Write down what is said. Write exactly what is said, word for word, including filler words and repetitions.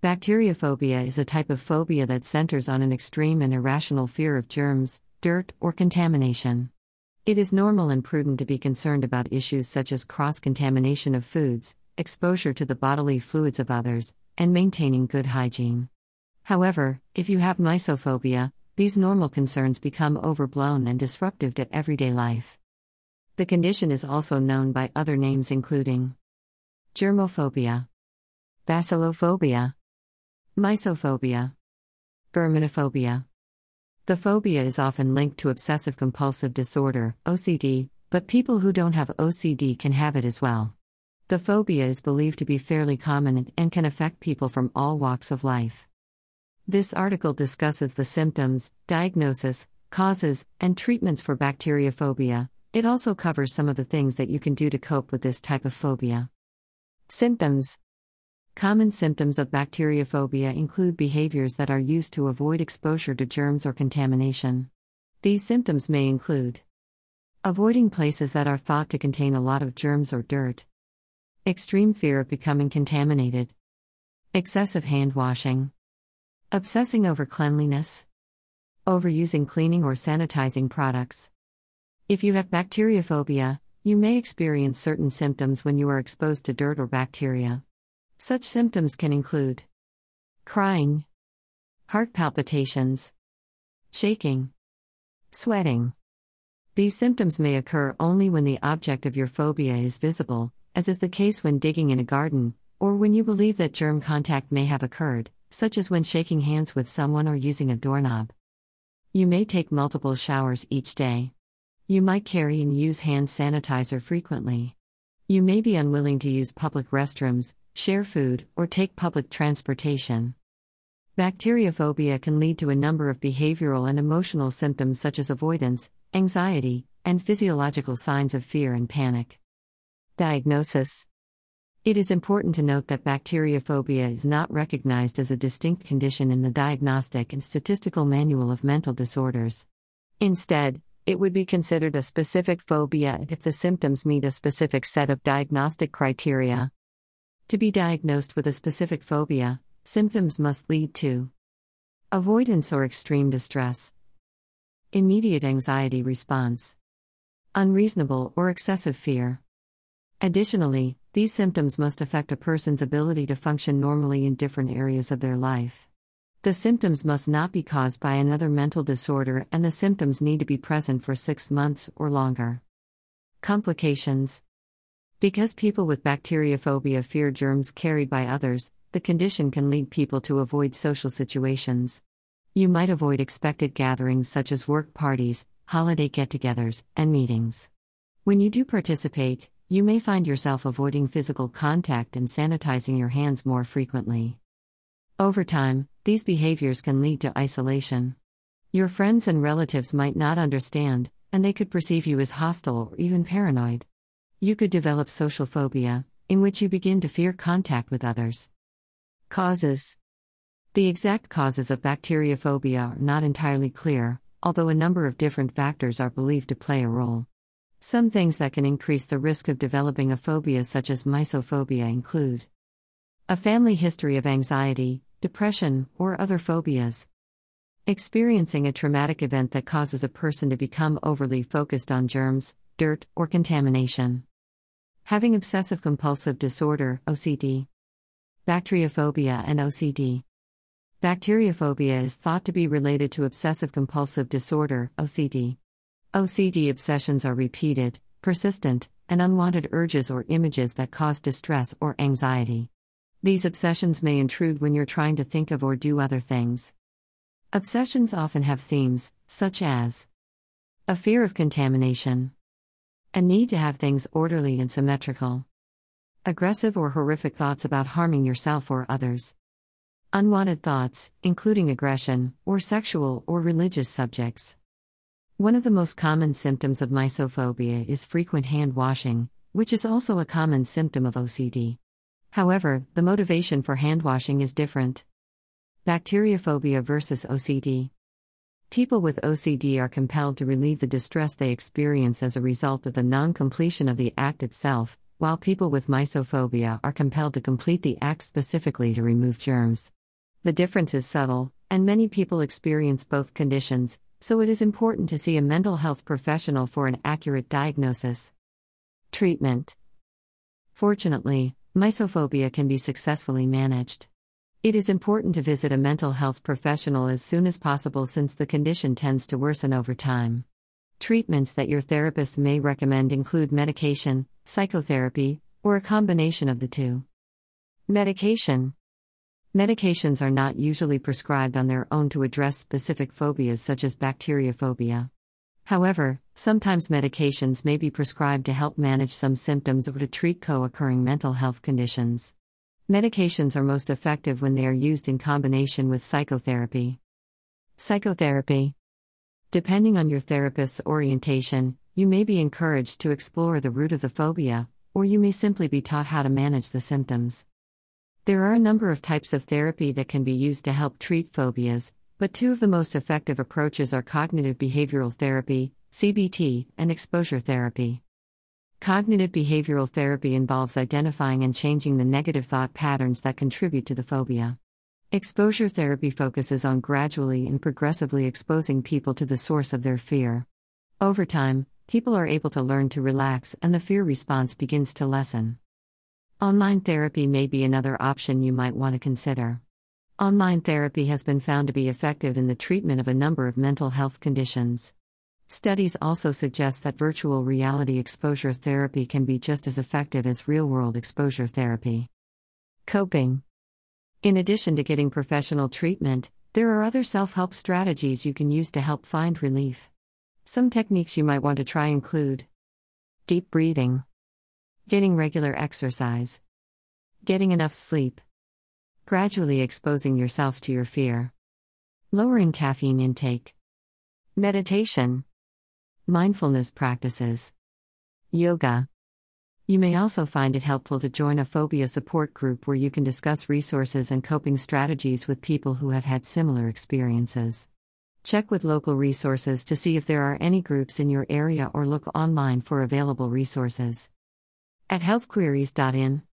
Bacteriophobia is a type of phobia that centers on an extreme and irrational fear of germs, dirt, or contamination. It is normal and prudent to be concerned about issues such as cross-contamination of foods, exposure to the bodily fluids of others, and maintaining good hygiene. However, if you have mysophobia, these normal concerns become overblown and disruptive to everyday life. The condition is also known by other names including germophobia, bacillophobia, mysophobia, verminophobia. The phobia is often linked to obsessive-compulsive disorder, O C D, but people who don't have O C D can have it as well. The phobia is believed to be fairly common and can affect people from all walks of life. This article discusses the symptoms, diagnosis, causes, and treatments for bacteriophobia. It also covers some of the things that you can do to cope with this type of phobia. Symptoms. Common symptoms of bacteriophobia include behaviors that are used to avoid exposure to germs or contamination. These symptoms may include avoiding places that are thought to contain a lot of germs or dirt, extreme fear of becoming contaminated, excessive hand washing, obsessing over cleanliness, overusing cleaning or sanitizing products. If you have bacteriophobia, you may experience certain symptoms when you are exposed to dirt or bacteria. Such symptoms can include crying, heart palpitations, shaking, sweating. These symptoms may occur only when the object of your phobia is visible, as is the case when digging in a garden, or when you believe that germ contact may have occurred, such as when shaking hands with someone or using a doorknob. You may take multiple showers each day. You might carry and use hand sanitizer frequently. You may be unwilling to use public restrooms, share food, or take public transportation. Bacteriophobia can lead to a number of behavioral and emotional symptoms such as avoidance, anxiety, and physiological signs of fear and panic. Diagnosis. It is important to note that bacteriophobia is not recognized as a distinct condition in the Diagnostic and Statistical Manual of Mental Disorders. Instead, it would be considered a specific phobia if the symptoms meet a specific set of diagnostic criteria. To be diagnosed with a specific phobia, symptoms must lead to avoidance or extreme distress, immediate anxiety response, unreasonable or excessive fear. Additionally, these symptoms must affect a person's ability to function normally in different areas of their life. The symptoms must not be caused by another mental disorder, and the symptoms need to be present for six months or longer. Complications. Because people with bacteriophobia fear germs carried by others, the condition can lead people to avoid social situations. You might avoid expected gatherings such as work parties, holiday get-togethers, and meetings. When you do participate, you may find yourself avoiding physical contact and sanitizing your hands more frequently. Over time, these behaviors can lead to isolation. Your friends and relatives might not understand, and they could perceive you as hostile or even paranoid. You could develop social phobia, in which you begin to fear contact with others. Causes. The exact causes of bacteriophobia are not entirely clear, although a number of different factors are believed to play a role. Some things that can increase the risk of developing a phobia, such as mysophobia, include a family history of anxiety, depression, or other phobias, experiencing a traumatic event that causes a person to become overly focused on germs, dirt, or contamination, having obsessive-compulsive disorder, O C D. Bacteriophobia and O C D. Bacteriophobia is thought to be related to obsessive-compulsive disorder, O C D. O C D obsessions are repeated, persistent, and unwanted urges or images that cause distress or anxiety. These obsessions may intrude when you're trying to think of or do other things. Obsessions often have themes, such as a fear of contamination, a need to have things orderly and symmetrical, aggressive or horrific thoughts about harming yourself or others, unwanted thoughts, including aggression, or sexual or religious subjects. One of the most common symptoms of mysophobia is frequent hand washing, which is also a common symptom of O C D. However, the motivation for hand washing is different. Bacteriophobia versus O C D. People with O C D are compelled to relieve the distress they experience as a result of the non-completion of the act itself, while people with mysophobia are compelled to complete the act specifically to remove germs. The difference is subtle, and many people experience both conditions, so it is important to see a mental health professional for an accurate diagnosis. Treatment. Fortunately, mysophobia can be successfully managed. It is important to visit a mental health professional as soon as possible since the condition tends to worsen over time. Treatments that your therapist may recommend include medication, psychotherapy, or a combination of the two. Medication. Medications are not usually prescribed on their own to address specific phobias such as bacteriophobia. However, sometimes medications may be prescribed to help manage some symptoms or to treat co-occurring mental health conditions. Medications are most effective when they are used in combination with psychotherapy. Psychotherapy. Depending on your therapist's orientation, you may be encouraged to explore the root of the phobia, or you may simply be taught how to manage the symptoms. There are a number of types of therapy that can be used to help treat phobias, but two of the most effective approaches are cognitive behavioral therapy, C B T, and exposure therapy. Cognitive behavioral therapy involves identifying and changing the negative thought patterns that contribute to the phobia. Exposure therapy focuses on gradually and progressively exposing people to the source of their fear. Over time, people are able to learn to relax and the fear response begins to lessen. Online therapy may be another option you might want to consider. Online therapy has been found to be effective in the treatment of a number of mental health conditions. Studies also suggest that virtual reality exposure therapy can be just as effective as real-world exposure therapy. Coping. In addition to getting professional treatment, there are other self-help strategies you can use to help find relief. Some techniques you might want to try include deep breathing, getting regular exercise, getting enough sleep, gradually exposing yourself to your fear, lowering caffeine intake, meditation, mindfulness practices, yoga. You may also find it helpful to join a phobia support group where you can discuss resources and coping strategies with people who have had similar experiences. Check with local resources to see if there are any groups in your area or look online for available resources. At health queries dot in